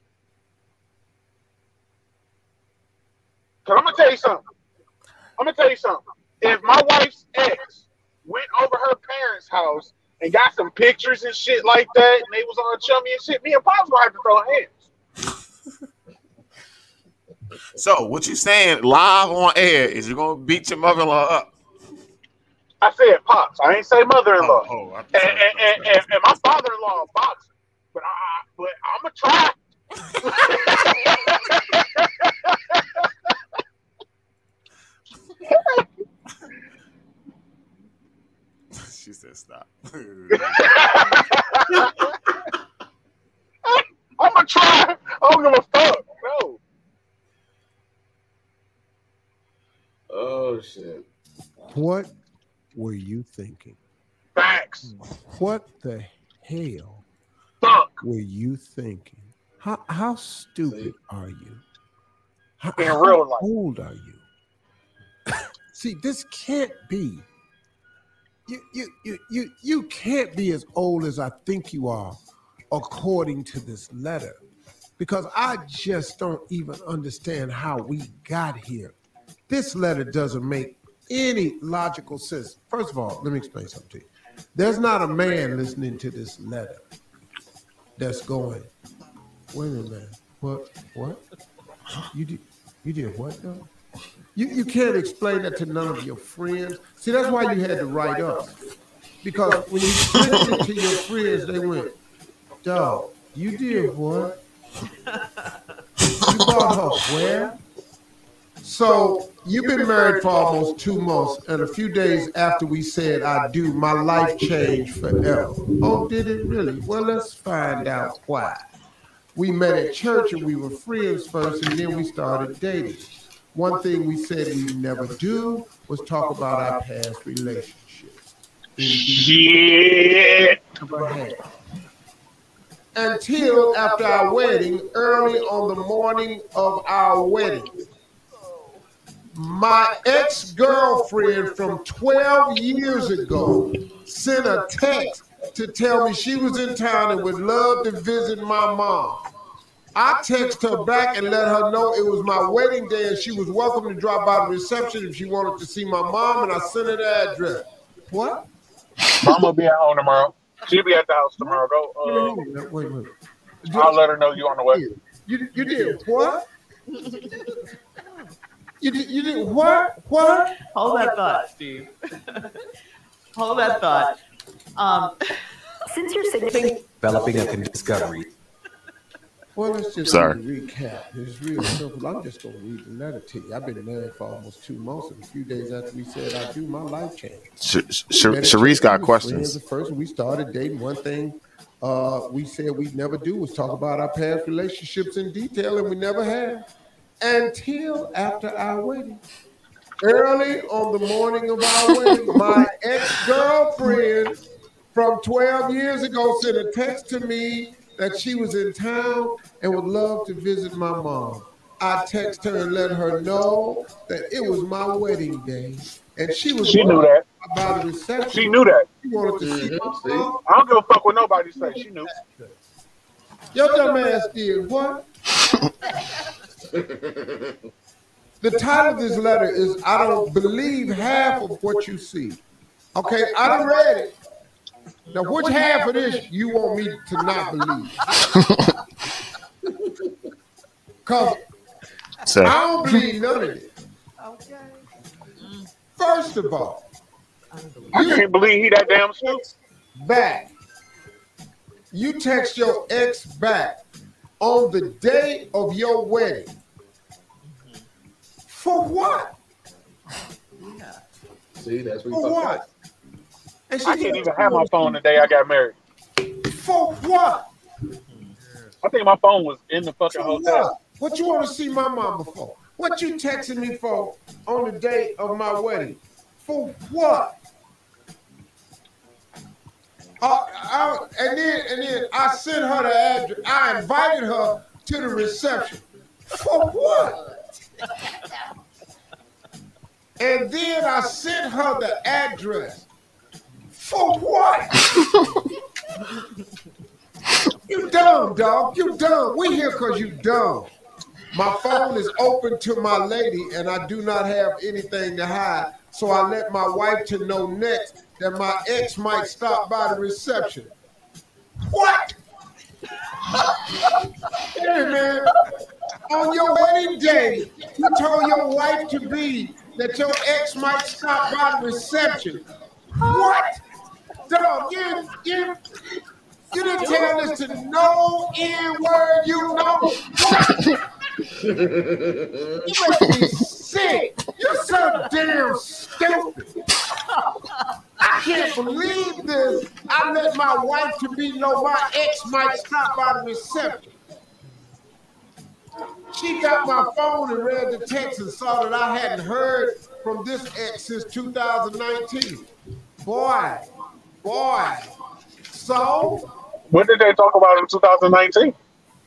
Cause I'm gonna tell you something. I'm gonna tell you something. If my wife's ex went over her parents' house and got some pictures and shit like that, and they was all chummy and shit, me and Pop's gonna have to throw hands. So what you saying live on air is you're gonna beat your mother-in-law up? I said Pops. I ain't say mother-in-law. Oh, oh, and, and, and, and, and my father-in-law is boxing, but I but I'ma try. She said stop. I'ma try. I don't give a fuck. No. Oh shit. What were you thinking? Facts. What the hell Fuck. were you thinking? How how stupid See? are you? How, In how real life. old are you? See, this can't be. You, you you you you can't be as old as I think you are, according to this letter, because I just don't even understand how we got here. This letter doesn't make any logical sense. First of all, let me explain something to you. There's not a man listening to this letter that's going, wait a minute, what, what? You did, you did what though? You you can't explain that to none of your friends. See, that's why you had to write up. Because when you sent it to your friends, they went, dog, you did what? You bought her where? So you've been married for almost two months, and a few days after we said I do, my life changed forever. Oh, did it really? Well, let's find out why. We met at church, and we were friends first, and then we started dating. One thing we said we never do was talk about our past relationships. Shit. Until after our wedding, early on the morning of our wedding, my ex-girlfriend from twelve years ago sent a text to tell me she was in town and would love to visit my mom. I texted her back and let her know it was my wedding day and she was welcome to drop by the reception if she wanted to see my mom, and I sent her the address. What? Mama be at home tomorrow. She'll be at the house tomorrow. Go. Uh, wait, wait, wait. I'll let her know you're on the way. You, you did what? You did, you did what? What? Hold, Hold that, that thought, thought Steve. Hold that thought. Um, Since you're significant, developing a discovery. Well, let's just Sorry. recap. It's real simple. I'm just going to read the letter to you. I've been married for almost two months, and a few days after we said I do, my life changed. Sh- Sh- Sharice got questions. First, we started dating. One thing uh, we said we'd never do was talk about our past relationships in detail, and we never have. Until after our wedding, early on the morning of our wedding, my ex-girlfriend from twelve years ago sent a text to me that she was in town and would love to visit my mom. I texted her and let her know that it was my wedding day, and she was she knew that about a reception. She knew that she wanted to see mm-hmm. my mom. I don't give a fuck what nobody say. She knew. Your dumb ass did what? The title of this letter is I don't believe half of what you see. Okay, I done read it. Now, which half of this you want me to not believe? Because I don't believe none of it. Okay. First of all, I can't believe he that damn stupid. Back. You text your ex back on the day of your wedding. For what? Yeah. See, that's what For what? I can't even have my phone the day I got married. For what? I think my phone was in the fucking for hotel. What? What you want to see my mama for? What you texting me for on the day of my wedding? For what? Uh, I, and then and then I sent her the address. I invited her to the reception. For what? and then I sent her the address. For what? You dumb, dog. You dumb. We here because you dumb. My phone is open to my lady, and I do not have anything to hide. So I let my wife to know next that my ex might stop by the reception. What? Hey, man. On your wedding day, you told your wife to be that your ex might stop by the reception. What? Dog, you, you, you didn't tell us to no N-word, you know. You must be sick. You're so damn stupid. I can't believe this. I let my wife to be know my ex might stop by the reception. She got my phone and read the text and saw that I hadn't heard from this ex since two thousand nineteen. Boy, boy. So? When did they talk about in two thousand nineteen?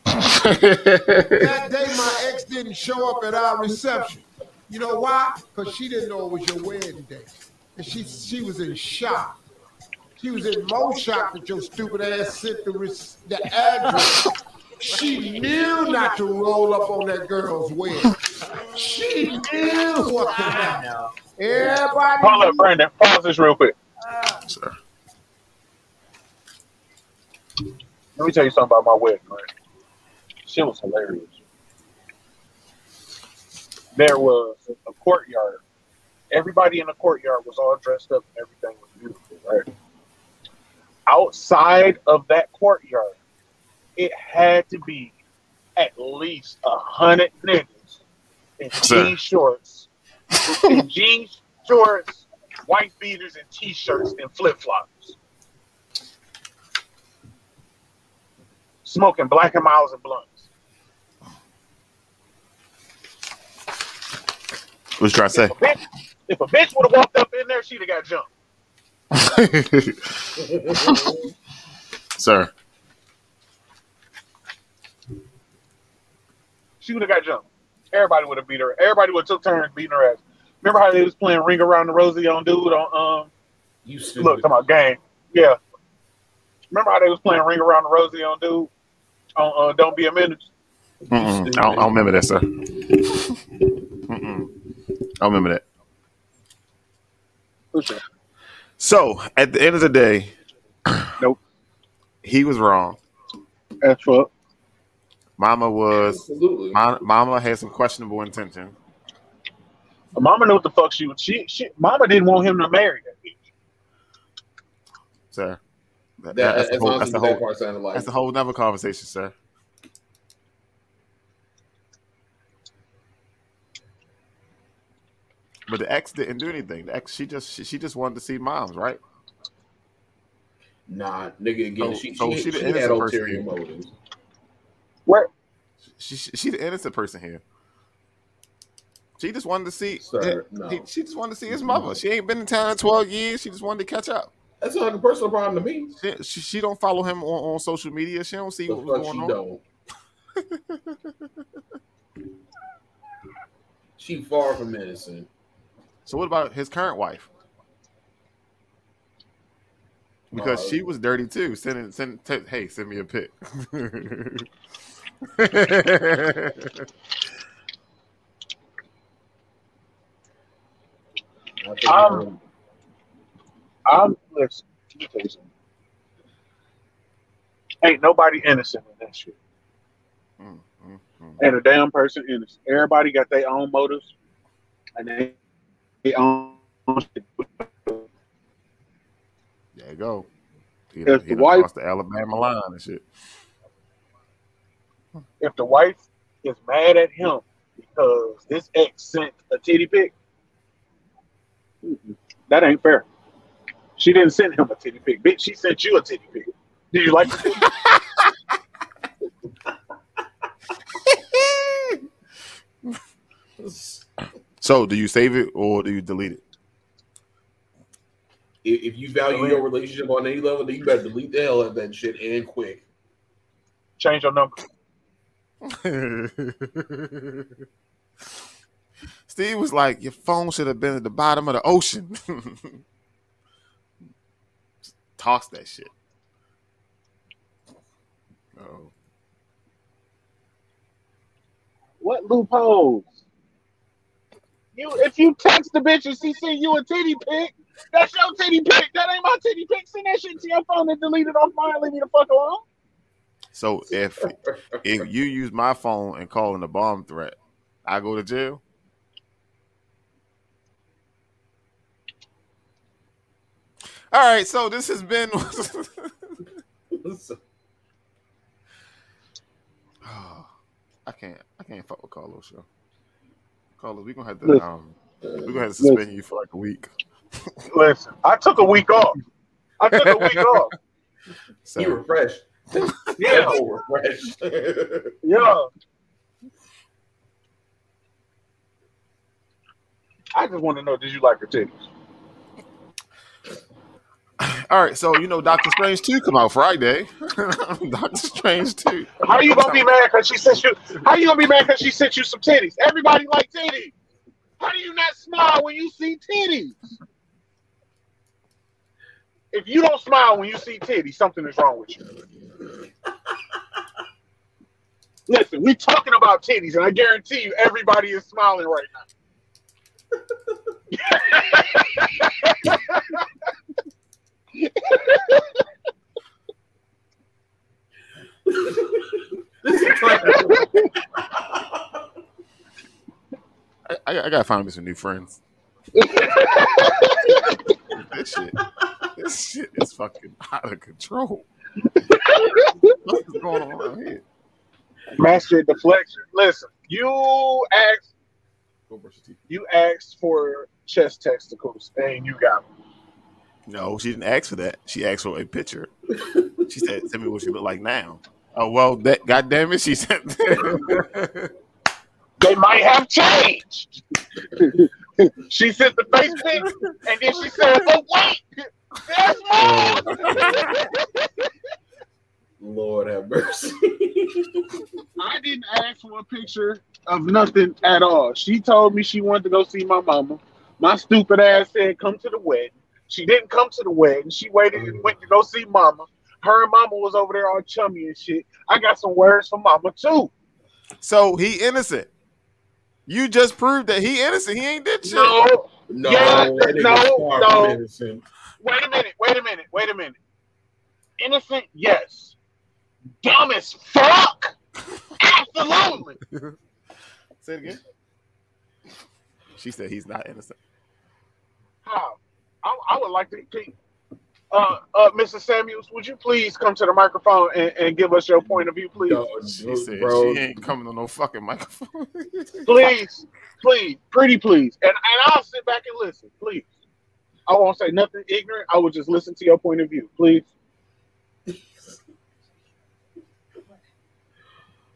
That day my ex didn't show up at our reception. You know why? Because she didn't know it was your wedding day. And she she was in shock. She was in more shock that your stupid ass sent the, the address. She knew not to roll up on that girl's wedding. She knew what to happen. Everybody. Hold up, Brandon. Pause this real quick. Uh, Sir. Let me tell you something about my wedding, right? She was hilarious. There was a courtyard. Everybody in the courtyard was all dressed up and everything was beautiful, right? Outside of that courtyard, it had to be at least a hundred niggas in jean shorts, in jean shorts, white beaters, and t-shirts and flip-flops, smoking black and miles and blunts. What's trying to say? If a bitch, bitch would have walked up in there, she'd have got jumped. Sir. She would have got jumped. Everybody would have beat her. Everybody would have took turns beating her ass. Remember how they was playing Ring Around the Rosie on dude on um you stupid. Look, talking about game. Yeah. Remember how they was playing Ring Around the Rosie on dude on uh, Don't Be a Minute? I don't, I don't remember that, sir. Mm-mm. I don't remember that. For sure. So at the end of the day, nope. He was wrong. That's what. Mama was, absolutely. Ma- Mama had some questionable intention. Mama knew what the fuck she was. She, she, Mama didn't want him to marry that bitch. Sir, that, that, that's, the whole, that's, the whole, like. that's a whole other conversation, sir. But the ex didn't do anything. The ex, she just, she, she just wanted to see moms, right? Nah, nigga, again, so, she, so she, she, she had ulterior motives. What? She, she she the innocent person here. She just wanted to see. Sir, it, no. he, she just wanted to see his mother. She ain't been in town in twelve years. She just wanted to catch up. That's not a personal problem to me. She she, she don't follow him on, on social media. She don't see the what's going on. She, she far from innocent. So what about his current wife? Because uh, she was dirty too. Send send t- hey, send me a pic. I'm, I'm listen. Ain't nobody innocent in that shit. Mm, mm, mm. Ain't a damn person innocent. Everybody got their own motives, and they they own. There you go. He, if he the wife crossed the Alabama line and shit. If the wife is mad at him because his ex sent a titty pic, that ain't fair. She didn't send him a titty pic. Bitch, she sent you a titty pic. Do you like it? So, do you save it or do you delete it? If you value your relationship on any level, then you better delete the hell out of that shit and quick. Change your number. Steve was like, your phone should have been at the bottom of the ocean. Just toss that shit. Oh. What loopholes? You, if you text the bitch and she send you a titty pic, that's your titty pic. That ain't my titty pic. Send that shit to your phone and delete it off mine. Leave me the fuck alone. So if if you use my phone and call in a bomb threat, I go to jail? All right, so this has been... oh, I can't I can't fuck with Carlos, yo. Carlos, we're going to have to um, we're gonna have to suspend Listen. you for like a week. Listen, I took a week off. I took a week off. So, you were fresh. Yeah, refreshed. Yeah. I just want to know, did you like her titties? All right, so you know, Doctor Strange two come out Friday. Doctor Strange two. How are you gonna be mad because she sent you? How are you gonna be mad because she sent you some titties? Everybody like titties. How do you not smile when you see titties? If you don't smile when you see titties, something is wrong with you. Listen, we're talking about titties, and I guarantee you everybody is smiling right now. I, I, I gotta find me some new friends. This shit. This shit is fucking out of control. What is going on around here? Master deflection. Listen, you asked Go brush your teeth. You asked for chest testicles and you got them. No, she didn't ask for that. She asked for a picture. She said, tell me what she look like now. Oh well, that goddamn it, she said they might have changed. She sent the face pic, and then she said, "But wait, there's more." Lord have mercy. I didn't ask for a picture of nothing at all. She told me she wanted to go see my mama. My stupid ass said, "Come to the wedding." She didn't come to the wedding. She waited and went to go see mama. Her and mama was over there all chummy and shit. I got some words from mama too. So he innocent. You just proved that he innocent. He ain't did shit. No, no, yeah, no, no. Innocent. Wait a minute. Wait a minute. Wait a minute. Innocent, yes. Dumb as fuck. Absolutely. Say it again. She said he's not innocent. How? I, I would like to keep. Uh, uh, Missus Samuels, would you please come to the microphone and, and give us your point of view, please? Yo, she said bro. She ain't coming on no fucking microphone. Please, please, pretty please. And and I'll sit back and listen, please. I won't say nothing ignorant. I will just listen to your point of view, please.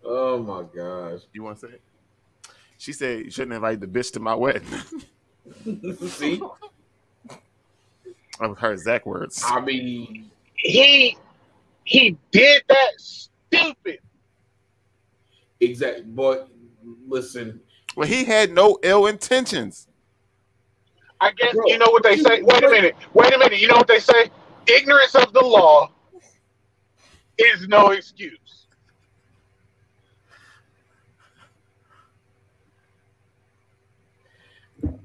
Oh, my gosh. You want to say it? She said you shouldn't invite the bitch to my wedding. See? I've heard Zach words. I mean, he he did that stupid. Exactly, but listen. Well, he had no ill intentions. I guess Bro. You know what they say. Wait a minute. Wait a minute. You know what they say? Ignorance of the law is no excuse.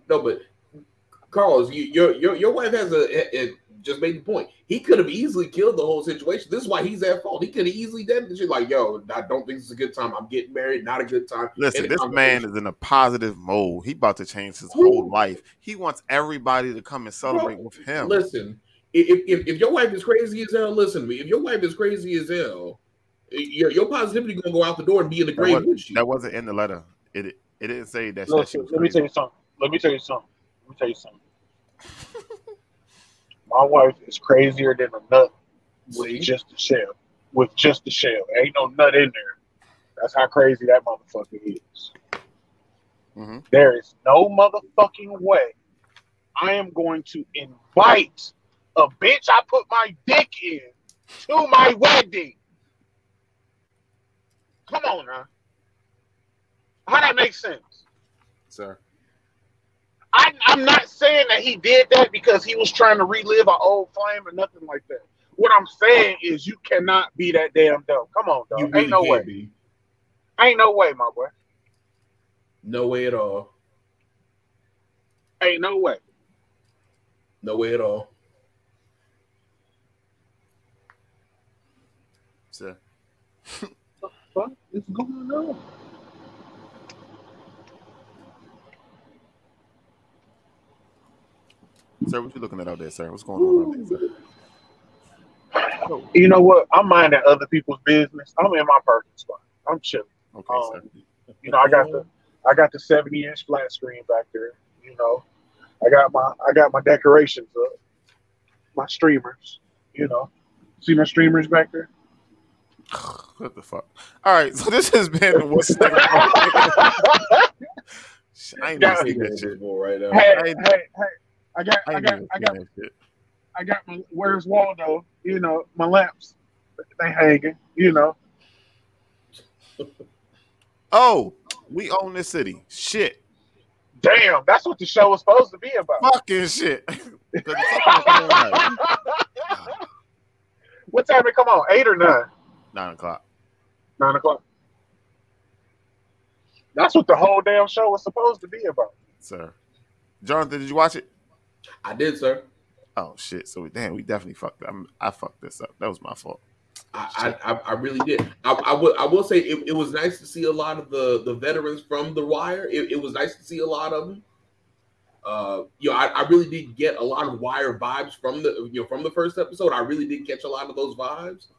No, but. Carlos, you, your your your wife has a, a, a just made the point. He could have easily killed the whole situation. This is why he's at fault. He could have easily done this. She's like, yo, I don't think this is a good time. I'm getting married. Not a good time. Listen, this man is in a positive mode. He about to change his whole life. He wants everybody to come and celebrate Bro, with him. Listen, if, if if your wife is crazy as hell, listen to me. If your wife is crazy as hell, your your positivity gonna go out the door and be in the grave was, with you. That wasn't in the letter. It it, it didn't say that. No, that shit was let crazy. me tell you something. Let me tell you something. Let me tell you something. My wife is crazier than a nut with See? just a shell. With just a shell. There ain't no nut in there. That's how crazy that motherfucker is. Mm-hmm. There is no motherfucking way I am going to invite a bitch I put my dick in to my wedding. Come on, now. Huh? How that make sense? Sir. I, I'm not saying that he did that because he was trying to relive an old flame or nothing like that. What I'm saying is, you cannot be that damn dumb. Come on, dog. You really ain't no way. Be. Ain't no way, my boy. No way at all. Ain't no way. No way at all. So, what the fuck is going on? Sir, what you looking at out there, sir? What's going on out there, sir? You know what? I'm minding other people's business. I'm in my personal spot. I'm chilling. Okay, um, sir. You know, I got the I got the seventy inch flat screen back there. You know, I got my I got my decorations up, my streamers. You know, see my streamers back there. What the fuck? All right, so this has been What's Next Podcast. I ain't gonna say that shit right now. Hey, hey, hey, I got, I, I got, I got. I got my Where's Waldo, you know, my lamps, they hanging, you know. Oh, We Own This City. Shit. Damn, that's what the show was supposed to be about. Fucking shit. What time it come on? Eight or nine? Nine o'clock. Nine o'clock. That's what the whole damn show was supposed to be about. Sir. Jonathan, did you watch it? I did, sir. Oh shit! So damn, we definitely fucked up. I'm, I fucked this up. That was my fault. I I, I really did. I, I will I will say it, it was nice to see a lot of the, the veterans from the Wire. It, it was nice to see a lot of them. Uh, you know, I, I really did get a lot of Wire vibes from the you know from the first episode. I really did catch a lot of those vibes.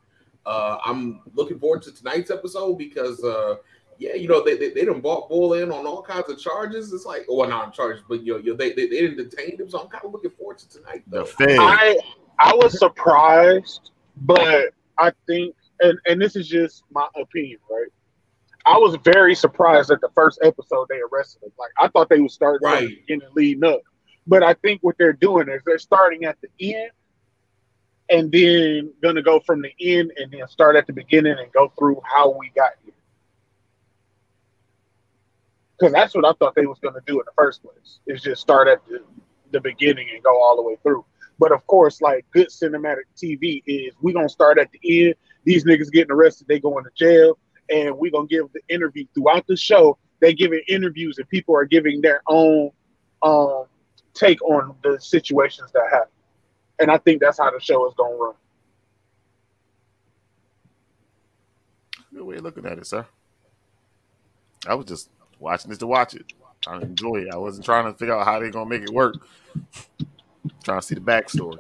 Uh, I'm looking forward to tonight's episode because uh, yeah, you know they they, they done bought Bull in on all kinds of charges. It's like well, not on charges, but you know, you know they, they they didn't detain him. So I'm kind of looking forward to tonight. Though. I I was surprised, but I think and, and this is just my opinion, right? I was very surprised at the first episode they arrested him. Like I thought they would start right in the leading up, but I think what they're doing is they're starting at the end and then gonna go from the end and then start at the beginning and go through how we got here. Because that's what I thought they was going to do in the first place, is just start at the, the beginning and go all the way through. But, of course, like good cinematic T V is we going to start at the end. These niggas getting arrested. They going to jail. And we going to give the interview throughout the show. They giving interviews and people are giving their own um, take on the situations that happen. And I think that's how the show is going to run. Good way of looking at it, sir. I was just... watching this to watch it. Trying to enjoy it. I wasn't trying to figure out how they're going to make it work. Trying to see the backstory.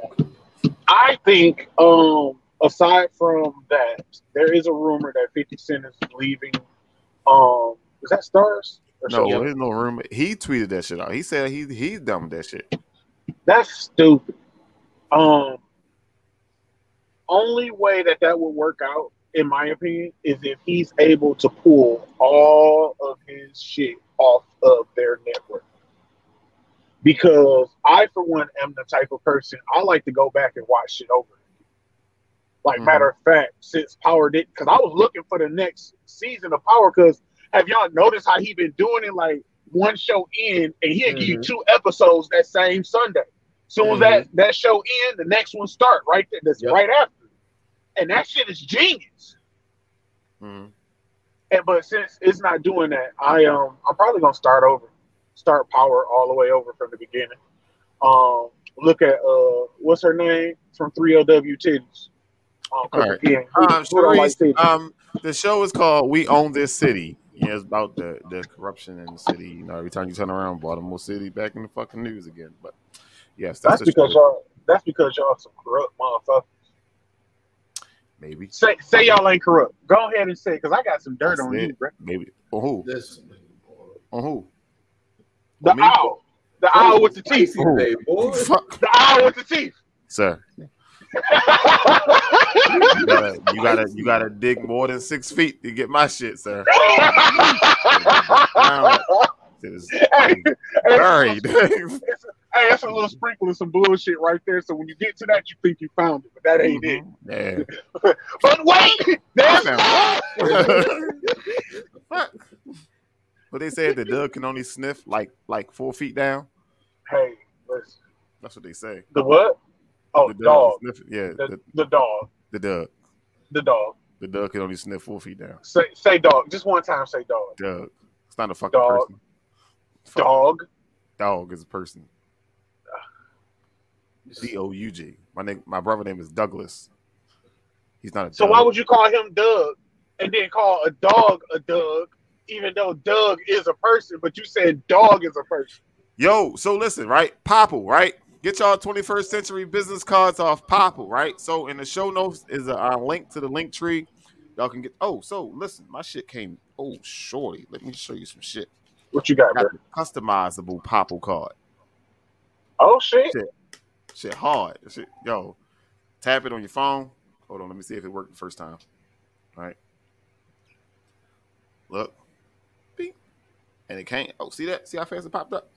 I think, um, aside from that, there is a rumor that fifty Cent is leaving. Um, is that Stars? Or no, there's no rumor. He tweeted that shit out. He said he he dumbed that shit. That's stupid. Um, only way that that would work out, in my opinion, is if he's able to pull all of his shit off of their network. Because I, for one, am the type of person, I like to go back and watch shit over. Like, mm-hmm. matter of fact, since Power didn't, because I was looking for the next season of Power, because have y'all noticed how he been doing it like one show in, and he'll mm-hmm. give you two episodes that same Sunday. Soon mm-hmm. as that, that show in, the next one start right there. That's yep. right after. And that shit is genius. Mm-hmm. And but since it's not doing that, I um I'm probably gonna start over, start Power all the way over from the beginning. Um, look at uh, what's her name from three L W Titties. Um, right. P- um, sure like titties. um, the show is called We Own This City. Yeah, it's about the, the corruption in the city. You know, every time you turn around, Baltimore City back in the fucking news again. But yes, that's, that's because show. y'all. That's because y'all some corrupt motherfuckers. Maybe say say y'all ain't corrupt. Go ahead and say because I got some dirt on you, bro. Maybe on who? This, on who? The on owl, the oh, owl with the teeth, baby boy. Fuck. The owl with the teeth, sir. you, gotta, you gotta you gotta dig more than six feet to get my shit, sir. It is hey, buried. Hey, that's a little sprinkle of some bullshit right there. So when you get to that, you think you found it, but that ain't mm-hmm. it. Yeah. But wait, there's But they said the dog can only sniff like like four feet down. That's what they say. The what? Oh, the dog. dog. Yeah. The, the, the dog. The dog. The dog. The dog can only sniff four feet down. Say, say dog. Just one time say dog. Dog. It's not a fucking dog. person. Fuck. Dog. Dog is a person. D O U G. My name, my brother's name is Douglas. He's not a So dog. Why would you call him Doug and then call a dog a Doug, even though Doug is a person, but you said dog is a person? Yo, so listen, right? Popple, right? Get y'all twenty-first century business cards off Popple, right? So in the show notes is a, a link to the link tree. Y'all can get... Oh, so listen, my shit came... Oh, shorty. Let me show you some shit. What you got, got bro? Customizable Popple card. Oh, shit. shit. Shit hard. Shit. Yo, tap it on your phone. Hold on. Let me see if it worked the first time. All right. Look. Beep. And it can't. Oh, see that? See how fast it popped up?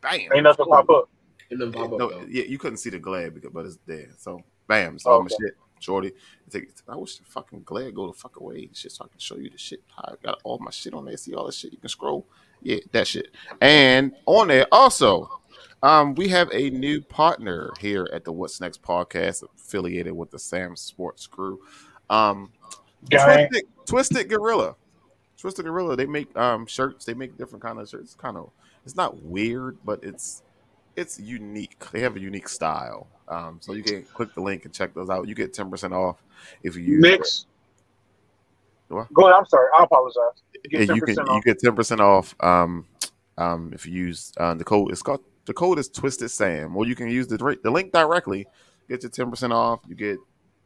Bam. Ain't nothing pop up. It didn't pop up. No, yeah, you couldn't see the glare, because, but it's there. So, bam. It's all my shit. Shorty. Take, I wish the fucking glare go the fuck away and shit so I can show you the shit. I got all my shit on there. See all this shit? You can scroll. Yeah, that shit. And on there also, um, we have a new partner here at the What's Next Podcast affiliated with the Sam Sports crew. Um, Twisted, Twisted Gorilla. Twisted Gorilla. They make um shirts. They make different kind of shirts. It's kind of, it's not weird, but it's it's unique. They have a unique style. Um, so you can click the link and check those out. You get ten percent off if you use Mix. What? Go ahead. I'm sorry. I apologize. You get ten percent, you can, off. You get ten percent off um, um, if you use uh, the code. It's called, the code is Twisted Sam, or you can use the the link directly. Get your ten percent off. You get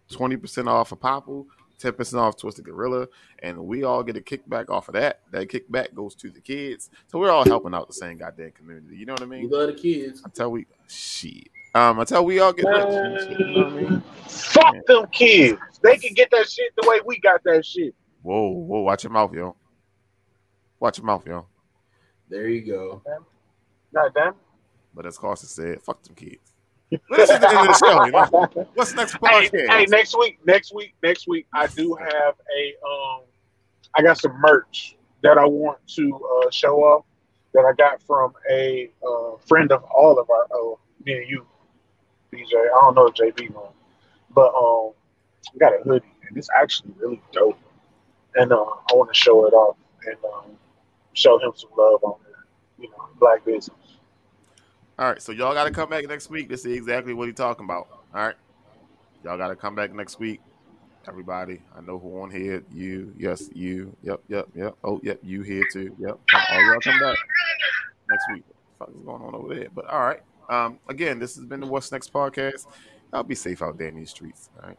twenty percent off of Popple, ten percent off Twisted Gorilla, and we all get a kickback off of that. That kickback goes to the kids. So we're all helping out the same goddamn community. You know what I mean? We love the kids. Until we shit. Um, until we all get that um, shit. You know what I mean? Fuck Man. them kids. They can get that shit the way we got that shit. Whoa, whoa, watch your mouth, yo. Watch your mouth, yo. There you go. Not done. But as Carson said, fuck them kids. But this is the end of the show. You know? What's next podcast? Hey, hey, next week, next week, next week, I do have a, um, I got some merch that I want to uh, show off that I got from a uh, friend of all of our, uh, me and you. B J, I don't know if J B one, but um, we got a hoodie and it's actually really dope, and uh, I want to show it off and um, show him some love on there, you know, black business. All right, so y'all got to come back next week to see exactly what he's talking about. All right, y'all got to come back next week. Everybody, I know who on here. You, yes, you. Yep, yep, yep. Oh, yep, you here too. Yep. All y'all come back next week. What the fuck is going on over there? But all right. Um, again, this has been the What's Next Podcast. I'll be safe out there in these streets. All right.